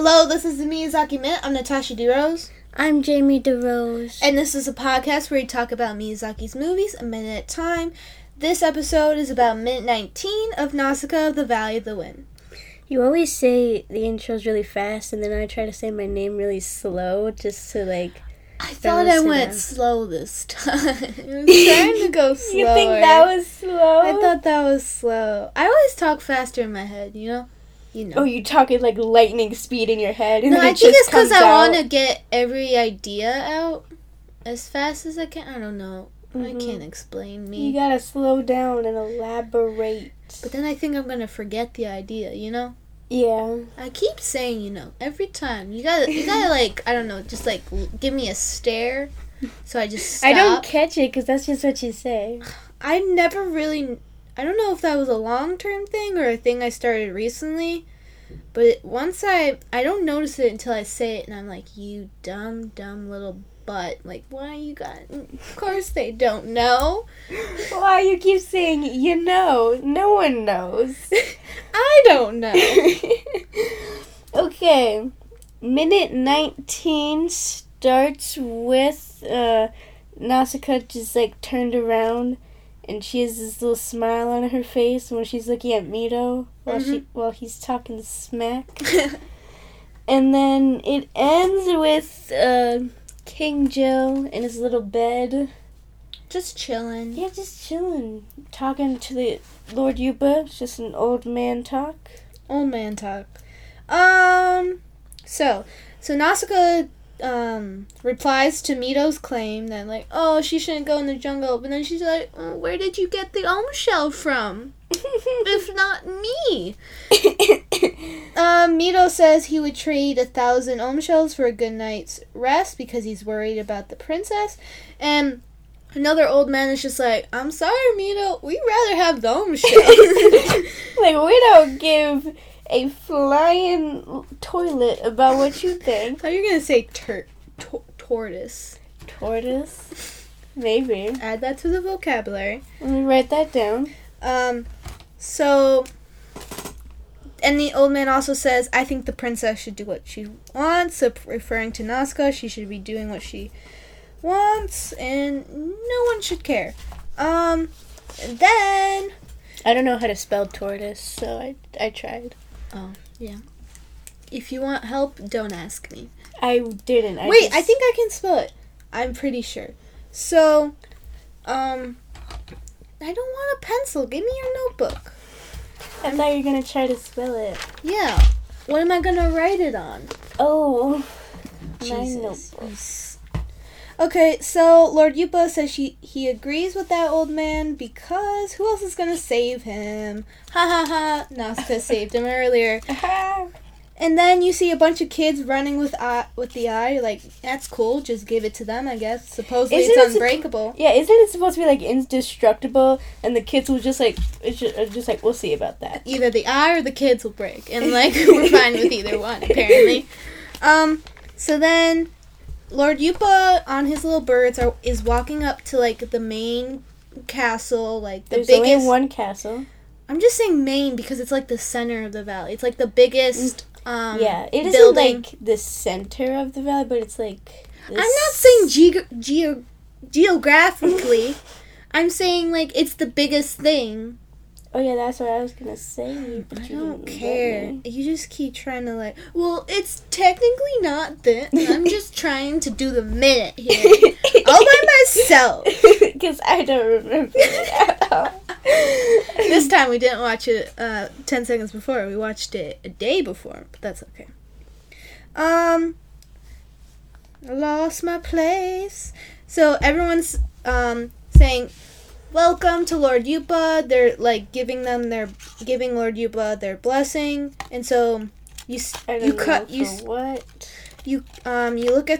Hello, this is the Miyazaki Minute. I'm Natasha DeRose. I'm Jamie DeRose. And this is a podcast where we talk about Miyazaki's movies a minute at a time. This episode is about minute 19 of Nausicaa of the Valley of the Wind. You always say the intros really fast, and then I try to say my name really slow just to, like... I thought I went slow this time. I was trying to go slower. You think that was slow? I thought that was slow. I always talk faster in my head, you know? Oh, you talk at, like, lightning speed in your head. And no, I think it's because I want to get every idea out as fast as I can. I don't know. Mm-hmm. I can't explain me. You gotta slow down and elaborate. But then I think I'm gonna forget the idea, you know? Yeah. I keep saying, you know, every time. You gotta like, I don't know, just, like, give me a stare so I just stop. I don't catch it because that's just what you say. I never really... I don't know if that was a long-term thing or a thing I started recently, but once I don't notice it until I say it, and I'm like, you dumb, dumb little butt. Like, why you got... Of course they don't know. Why you keep saying, you know? No one knows. I don't know. Okay. Minute 19 starts with Nausicaa just, like, turned around. And she has this little smile on her face when she's looking at Mito while he's talking smack. And then it ends with King Jill in his little bed. Just chilling. Yeah, just chilling. Talking to the Lord Yupa. It's just an old man talk. Old man talk. So Nausicaa... replies to Mito's claim that, like, oh, she shouldn't go in the jungle, but then she's like, oh, where did you get the elm shell from? If not me. Mito says he would trade 1,000 elm shells for a good night's rest because he's worried about the princess, and another old man is just like, I'm sorry, Mito, we'd rather have the elm shells. Like, we don't give... a flying toilet about what you think. I thought you were going to say tortoise. Tortoise? Maybe. Add that to the vocabulary. Let me write that down. And the old man also says, I think the princess should do what she wants. So, referring to Nausicaa, she should be doing what she wants, and no one should care. And then... I don't know how to spell tortoise, so I tried. Oh, yeah. If you want help, don't ask me. I didn't. I think I can spell it. I'm pretty sure. So, I don't want a pencil. Give me your notebook. I thought you were going to try to spell it. Yeah. What am I going to write it on? Oh, Jesus. My notebook. Okay, so Lord Yupa says he agrees with that old man because who else is going to save him? Ha ha ha, Nausicaa saved him earlier. And then you see a bunch of kids running with the eye, like, that's cool, just give it to them, I guess. Supposedly it's unbreakable. Isn't it supposed to be, like, indestructible, and the kids will just, like, we'll see about that. Either the eye or the kids will break, and, like, we're fine with either one, apparently. So then... Lord Yupa, on his little birds, is walking up to, like, the main castle, like, the biggest... There's only one castle. I'm just saying main because it's, like, the center of the valley. It's, like, the biggest, yeah, it isn't, like, the center of the valley, but it's, like... I'm not saying geographically. I'm saying, like, it's the biggest thing. Oh, yeah, that's what I was going to say. But I don't care. You just keep trying to, like, well, it's technically not that. I'm just trying to do the minute here. All by myself. Because I don't remember it at all. This time we didn't watch it 10 seconds before. We watched it a day before, but that's okay. I lost my place. So everyone's saying... Welcome to Lord Yupa. They're, like, giving Lord Yupa their blessing, and so you look at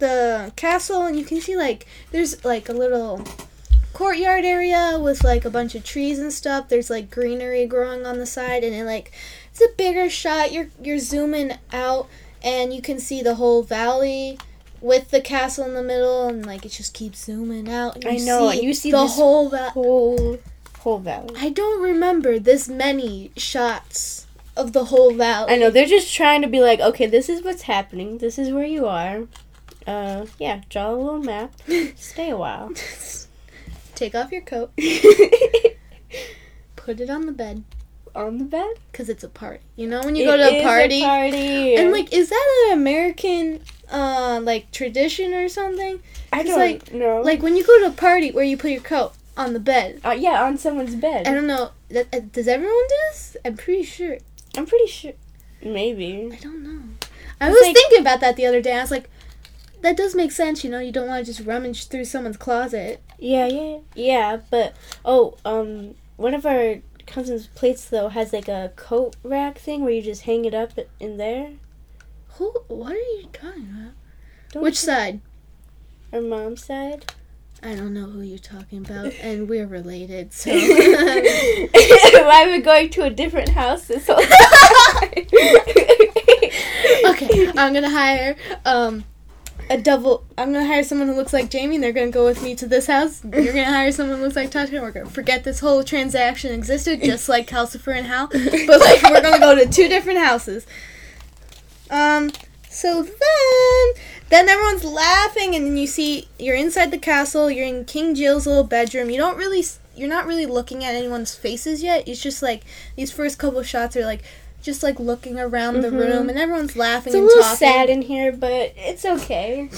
the castle and you can see, like, there's, like, a little courtyard area with, like, a bunch of trees and stuff. There's, like, greenery growing on the side, and it, like, it's a bigger shot. You're zooming out and you can see the whole valley. With the castle in the middle, and, like, it just keeps zooming out. And you see the whole valley. I don't remember this many shots of the whole valley. I know, they're just trying to be like, okay, this is what's happening, this is where you are. Yeah, draw a little map, stay a while. Take off your coat. Put it on the bed. On the bed? Because it's a party. You know when you go to a party? It is a party. And, like, is that an American, like, tradition or something? I don't know. Like, when you go to a party where you put your coat on the bed. Yeah, on someone's bed. I don't know. Does everyone do this? I'm pretty sure. Maybe. I don't know. I was thinking about that the other day. I was like, that does make sense, you know? You don't want to just rummage through someone's closet. Yeah, but... Oh, one of our... cousin's plates though has like a coat rack thing where you just hang it up in there. What are you talking about? Which side? Our mom's side. I don't know who you're talking about, and we're related, so. Why are we going to a different house this whole time? Okay, I'm gonna hire I'm going to hire someone who looks like Jamie, and they're going to go with me to this house. You're going to hire someone who looks like Tasha, and we're going to forget this whole transaction existed, just like Calcifer and Hal. But, like, we're going to go to two different houses. So then everyone's laughing, and you see you're inside the castle, you're in King Jill's little bedroom. You're not really looking at anyone's faces yet. It's just, like, these first couple shots are, like, just, like, looking around the room, and everyone's laughing and talking. It's a little sad in here, but it's okay.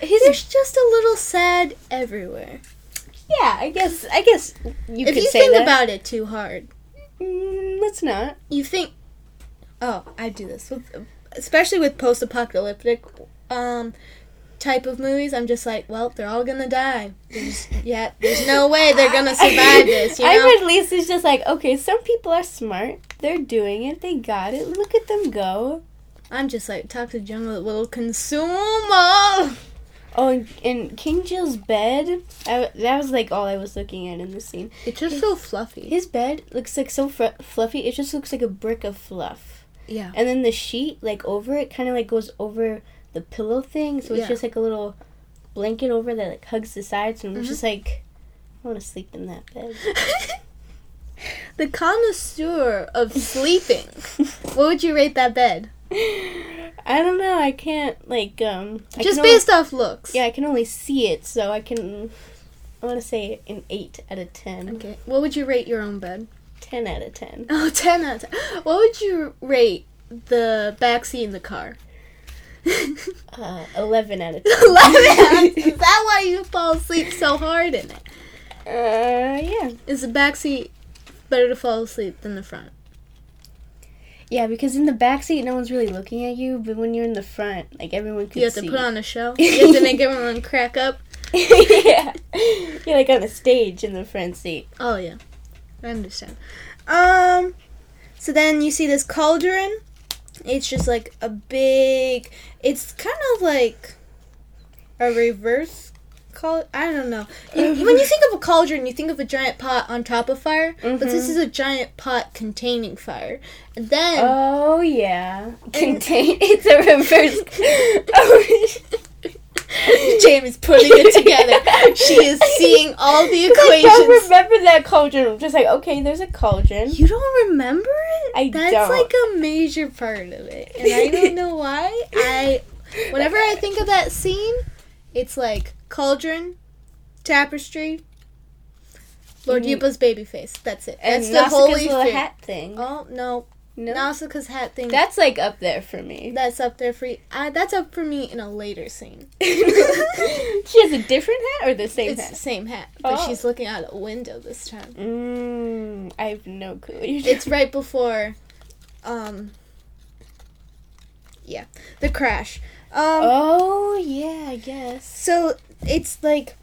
There's just a little sad everywhere. Yeah, I guess you could say that. If you think about it too hard. Let's not. You think... Oh, I do this. Especially with post-apocalyptic type of movies, I'm just like, well, they're all gonna die. There's no way they're gonna survive this, you know? I read Lisa's just like, okay, some people are smart. They're doing it. They got it. Look at them go. I'm just like, toxic jungle will consume all. Oh, and King Jill's bed, that was like all I was looking at in the scene. It's just so fluffy. His bed looks like so fluffy. It just looks like a brick of fluff. Yeah. And then the sheet, like, over it, kind of like goes over the pillow thing. So it's just like a little blanket over that, like, hugs the sides. And it's just like, I want to sleep in that bed. The connoisseur of sleeping. What would you rate that bed? I don't know. I can't, like, just based off looks. Yeah, I can only see it, so I want to say an 8 out of 10. Okay. What would you rate your own bed? 10 out of 10. Oh, 10 out of 10. What would you rate the backseat in the car? 11 out of 10. 11 out of 10? Is that why you fall asleep so hard in it? Yeah. Is the backseat better to fall asleep than the front? Yeah, because in the back seat, no one's really looking at you, but when you're in the front, like, everyone can see. You have to put on a show. You have to make everyone crack up. Yeah. You're, like, on a stage in the front seat. Oh, yeah. I understand. So then you see this cauldron. It's just, like, a big... It's kind of like a reverse... I don't know. When you think of a cauldron, you think of a giant pot on top of fire, but this is a giant pot containing fire. And then... Oh, yeah. It's a reverse... Jamie's putting it together. She is seeing all the equations. I don't remember that cauldron. I'm just like, okay, there's a cauldron. You don't remember it? That's like a major part of it. And I don't know why. Whenever I think of that scene, it's like... Cauldron, tapestry, Lord Yupa's baby face. That's it. That's and the Nausicaa's holy little hat thing. Oh, no. Nausicaa's hat thing. That's, like, up there for me. That's up there for you. That's up for me in a later scene. She has a different hat or the same hat? It's the same hat, but she's looking out a window this time. I have no clue. It's right before, the crash. Yeah, I guess. So, it's like,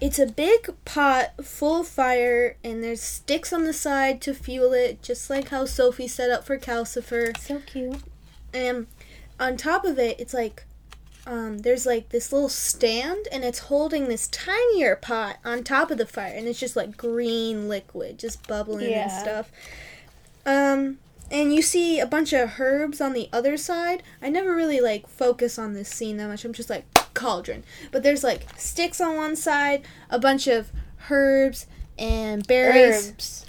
it's a big pot full of fire, and there's sticks on the side to fuel it, just like how Sophie set up for Calcifer. So cute. And on top of it, it's like, there's like this little stand, and it's holding this tinier pot on top of the fire, and it's just like green liquid, just bubbling and stuff. And you see a bunch of herbs on the other side. I never really, like, focus on this scene that much. I'm just like, cauldron. But there's, like, sticks on one side, a bunch of herbs and berries.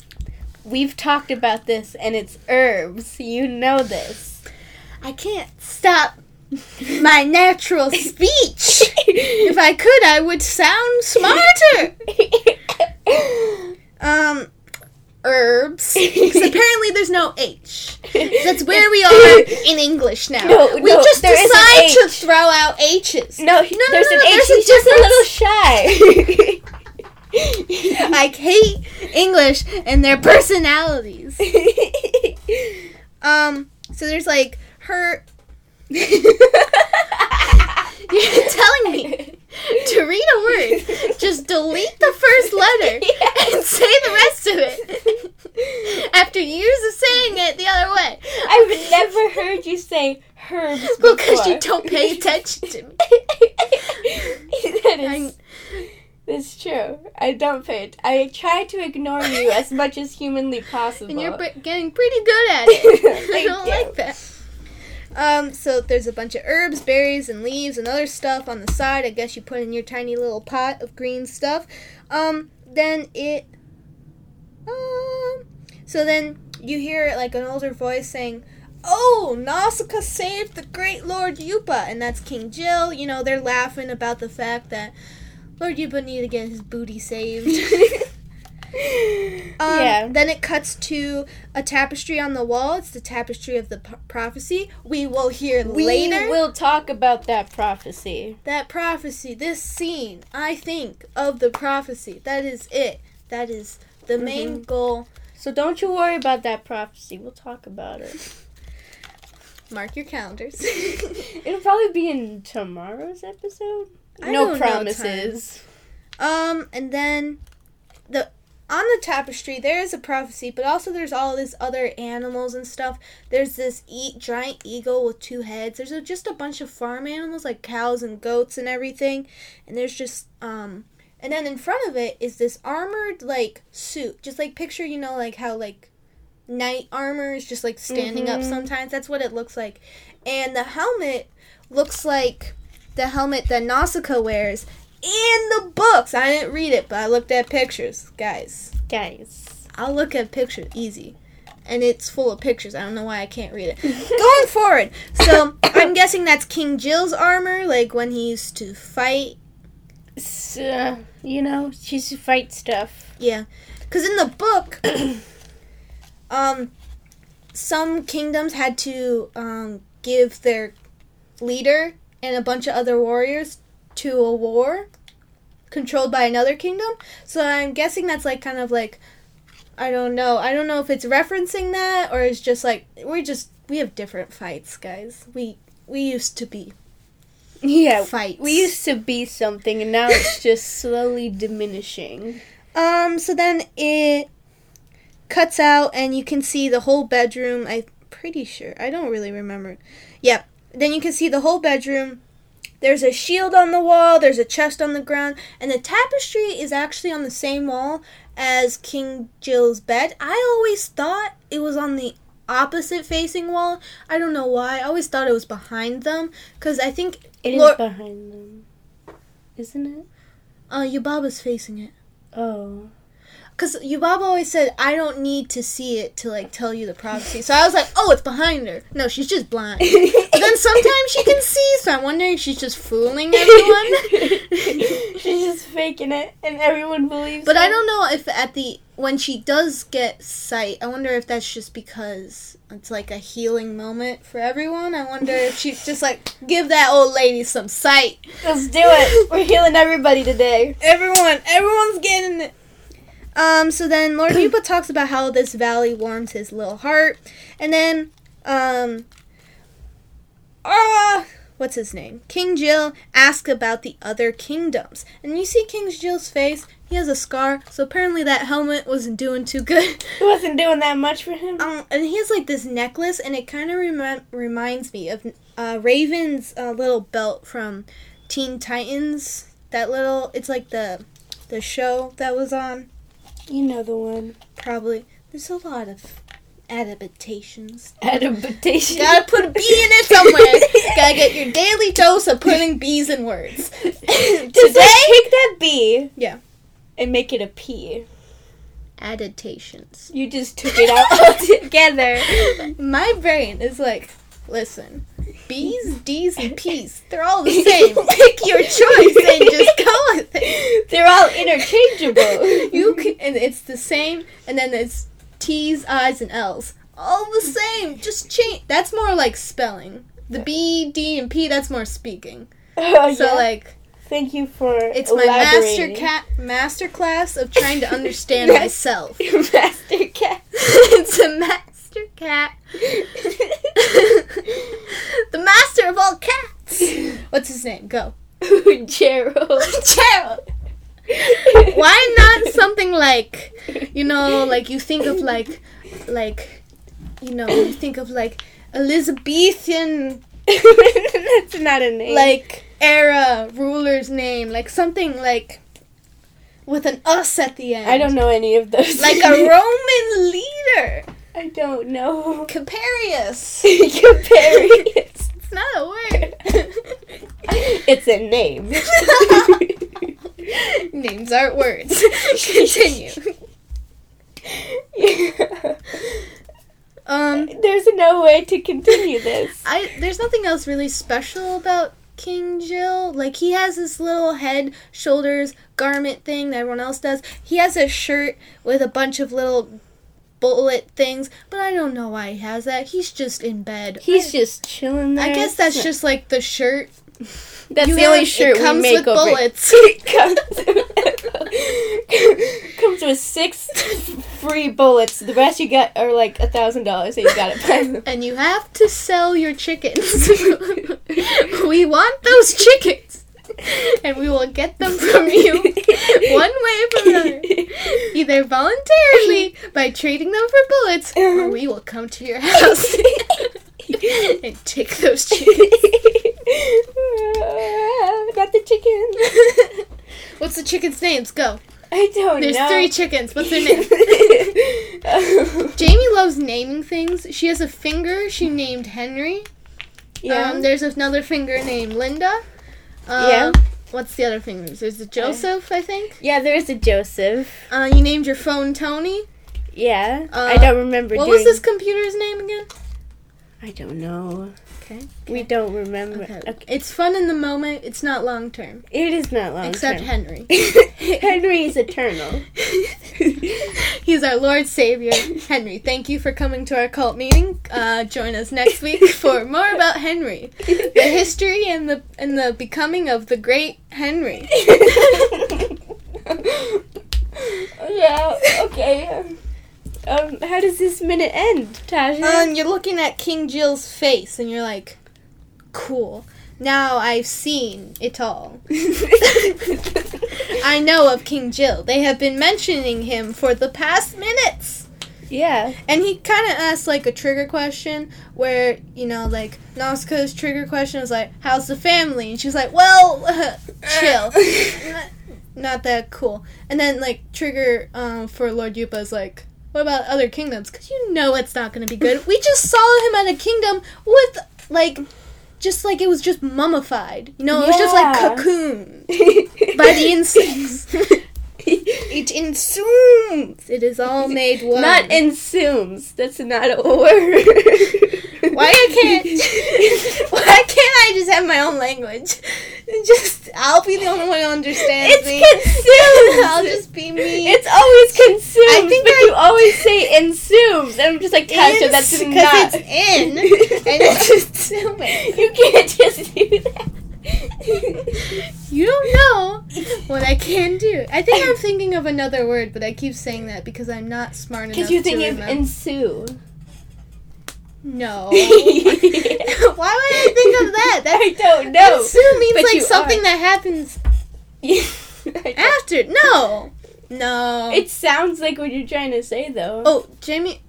We've talked about this, and it's herbs. You know this. I can't stop my natural speech. If I could, I would sound smarter. Herbs. Because apparently there's no H. That's where we are in English now. We just decide to throw out H's. No, there's an H. He's just a little shy. I hate English and their personalities. So there's like her. You're telling me to read a word, just delete the first letter and say the rest of it. After years of saying it the other way. I've never heard you say herbs before. Because you don't pay attention to me. It's true. I try to ignore you as much as humanly possible. And you're getting pretty good at it. I don't like that. So there's a bunch of herbs, berries, and leaves and other stuff on the side. I guess you put in your tiny little pot of green stuff. Then you hear like an older voice saying, "Oh, Nausicaa saved the great Lord Yupa," and that's King Jill. You know, they're laughing about the fact that Lord Yuba needed to get his booty saved. Then it cuts to a tapestry on the wall. It's the tapestry of the prophecy. We will hear later. We will talk about that prophecy. This scene, I think, of the prophecy. That is it. That is the main goal. So don't you worry about that prophecy. We'll talk about it. Mark your calendars. It'll probably be in tomorrow's episode. No promises. And then on the tapestry, there is a prophecy, but also there's all these other animals and stuff. There's this giant eagle with two heads. There's just a bunch of farm animals like cows and goats and everything. And there's just and then in front of it is this armored like suit. Just like picture, you know, like how like knight armor is just like standing up sometimes. That's what it looks like. And the helmet looks like the helmet that Nausicaa wears in the books. I didn't read it, but I looked at pictures. Guys. I'll look at pictures. Easy. And it's full of pictures. I don't know why I can't read it. Going forward. So, I'm guessing that's King Jill's armor, like when he used to fight. So, you know, she used to fight stuff. Yeah. Because in the book, some kingdoms had to give their leader and a bunch of other warriors to a war controlled by another kingdom. So I'm guessing that's like kind of like, I don't know. I don't know if it's referencing that or it's just like we have different fights, guys. We used to be fights. We used to be something and now it's just slowly diminishing. So then it cuts out and you can see the whole bedroom. I'm pretty sure. I don't really remember. Yeah. Then you can see the whole bedroom. There's a shield on the wall. There's a chest on the ground. And the tapestry is actually on the same wall as King Jill's bed. I always thought it was on the opposite facing wall. I don't know why. I always thought it was behind them. Because I think... It is behind them. Isn't it? Yubaba's facing it. Oh. Because Yubaba always said, I don't need to see it to, like, tell you the prophecy. So I was like, oh, it's behind her. No, she's just blind. But then sometimes she can see, so I'm wondering if she's just fooling everyone. She's just faking it, and everyone believes her. I don't know if when she does get sight, I wonder if that's just because it's, like, a healing moment for everyone. I wonder if she's just, like, give that old lady some sight. Let's do it. We're healing everybody today. Everyone's getting it. So then Lord Yupa talks about how this valley warms his little heart. And then, what's his name? King Jill asks about the other kingdoms. And you see King Jill's face. He has a scar. So apparently that helmet wasn't doing too good. It wasn't doing that much for him. And he has, like, this necklace. And it kind of reminds me of Raven's little belt from Teen Titans. That little, it's like the show that was on. You know the one. Probably. There's a lot of adaptations. You gotta put a B in it somewhere. Gotta get your daily dose of putting B's in words. Today, take that B. Yeah. And make it a P. adaptations. You just took it out altogether. My brain is like, listen, B's, D's, and P's, they're all the same. Pick your choice and just go with it. They're all interchangeable. You can, and it's the same, and then it's T's, I's, and L's. All the same. Just change. That's more like spelling. The B, D, and P, that's more speaking. Oh, so, yeah. Like... Thank you for it's elaborating. It's my master class of trying to understand myself. Master cat. It's a master cat. The master of all cats. What's his name? Go. Gerald. Gerald. Why not something like, you know, like you think of like, you know, you think of like Elizabethan. That's not a name. Like... era ruler's name, like something like with an us at the end. I don't know any of those. Like a Roman leader. I don't know. Caparius. Caparius. It's not a word. It's a name. Names aren't words. Continue. Yeah. There's no way to continue this. There's nothing else really special about King Jill. Like, he has this little head, shoulders, garment thing that everyone else does. He has a shirt with a bunch of little bullet things, but I don't know why he has that. He's just in bed. He's just chilling there. I guess that's just, like, the shirt. That's the only shirt we make with over. Bullets. It comes with 6 free bullets. The rest you get are like $1,000 that you gotta buy them. And you have to sell your chickens. We want those chickens. And we will get them from you one way or another. Either voluntarily by trading them for bullets, or we will come to your house and take those chickens. Not the chicken. What's the chicken's names? Go. I don't know. There's 3 chickens. What's their name? Jamie loves naming things. She has a finger she named Henry. Yeah. There's another finger named Linda. Yeah. What's the other fingers? There's a Joseph, I think. Yeah, there's a Joseph. You named your phone Tony. Yeah. I don't remember. What was this computer's name again? I don't know. Okay. We don't remember. Okay. It's fun in the moment. It's not long term. It is not long term. Except Henry. Henry is eternal. He's our Lord Savior. Henry, thank you for coming to our cult meeting. Join us next week for more about Henry. The history and the becoming of the great Henry. Yeah, okay. How does this minute end, Tasha? You're looking at King Jill's face, and you're like, cool. Now I've seen it all. I know of King Jill. They have been mentioning him for the past minutes. Yeah. And he kind of asked, like, a trigger question where, you know, like, Nausicaa's trigger question was like, how's the family? And she was like, well, chill. Not that cool. And then, like, trigger for Lord Yupa is like, what about other kingdoms? Because you know it's not going to be good. We just saw him at a kingdom with, like, just like it was just mummified. You know, it was just like cocooned by the insects. It ensumes. It is all made one. Not ensumes. That's not a word. Why can't I just have my own language? I'll be the only one who understands it's me. It's consumes. I'll just be me. It's always consumes, you always say ensumes. And I'm just like, Tasha, that's not. Because it's in, and it's consuming. You can't just do that. You don't know what I can do. I think I'm thinking of another word, but I keep saying that because I'm not smart enough to remember. Because you're thinking of ensue. No. Why would I think of that? I don't know. Ensue means like something that happens after. No. No. It sounds like what you're trying to say, though. Oh, Jamie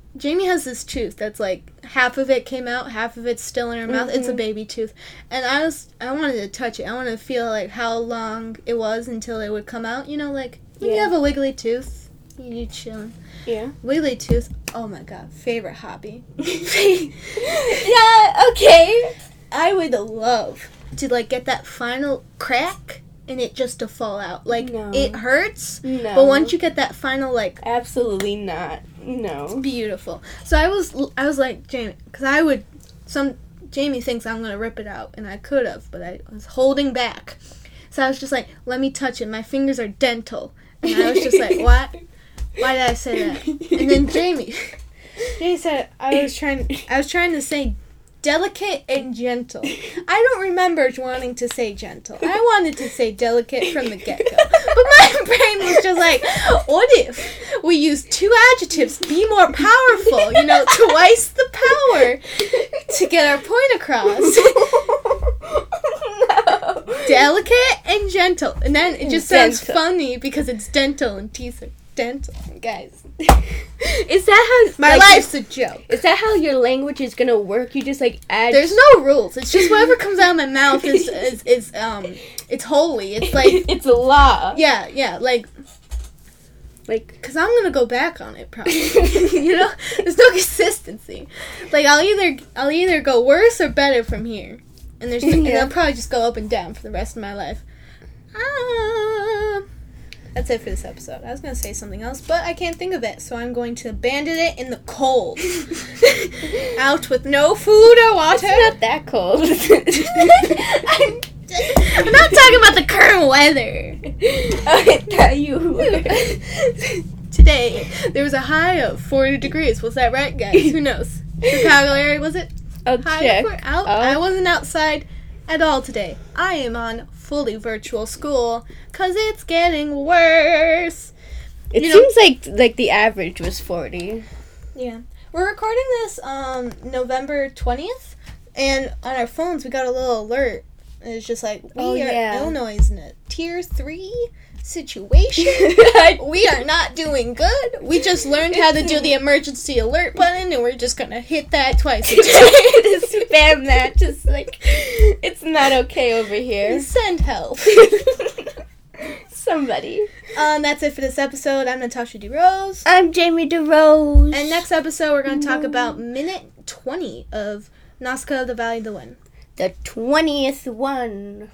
has this tooth that's like half of it came out, half of it's still in her mouth. Mm-hmm. It's a baby tooth. And I wanted to touch it. I wanted to feel like how long it was until it would come out. You know, like when you have a wiggly tooth, you're chilling. Yeah. Wiggly tooth, oh my god, favorite hobby. Yeah, okay. I would love to like get that final crack and it just to fall out. Like, no. It hurts, no. But once you get that final, like... Absolutely not. No. It's beautiful. So I was like, Jamie, because I would... Jamie thinks I'm going to rip it out, and I could have, but I was holding back. So I was just like, let me touch it. My fingers are dental. And I was just like, what? Why did I say that? And then Jamie said, I was trying to say delicate and gentle. I don't remember wanting to say gentle. I wanted to say delicate from the get-go. But my brain was just like, what if we use two adjectives, be more powerful, you know, twice the power to get our point across. No. Delicate and gentle. And then it just sounds funny because it's dental and teeth are dental. Guys. Is that how... My life's a joke. Is that how your language is going to work? You just, like, add... There's no rules. It's just whatever comes out of my mouth is it's holy. It's, like... It's a law. Yeah, like... Because I'm going to go back on it, probably. You know? There's no consistency. Like, I'll either go worse or better from here. And there's... And I'll probably just go up and down for the rest of my life. That's it for this episode. I was going to say something else, but I can't think of it, so I'm going to abandon it in the cold. Out with no food or water. It's not that cold. I'm not talking about the current weather. I thought you were. Today, there was a high of 40 degrees. Was that right, guys? Who knows? Chicago area, was it? I wasn't outside at all today. I am on fully virtual school, because it's getting worse. It seems like the average was 40. Yeah. We're recording this November 20th, and on our phones we got a little alert. And it's just like, we are Illinois in a tier 3 situation. We are not doing good. We just learned how to do the emergency alert button, and we're just going to hit that twice a day. Just spam that. Just like, it's not okay over here. Send help. Somebody. That's it for this episode. I'm Natasha DeRose. I'm Jamie DeRose. And next episode, we're going to talk about minute 20 of Nausicaa of the Valley of the Wind. The 20th one.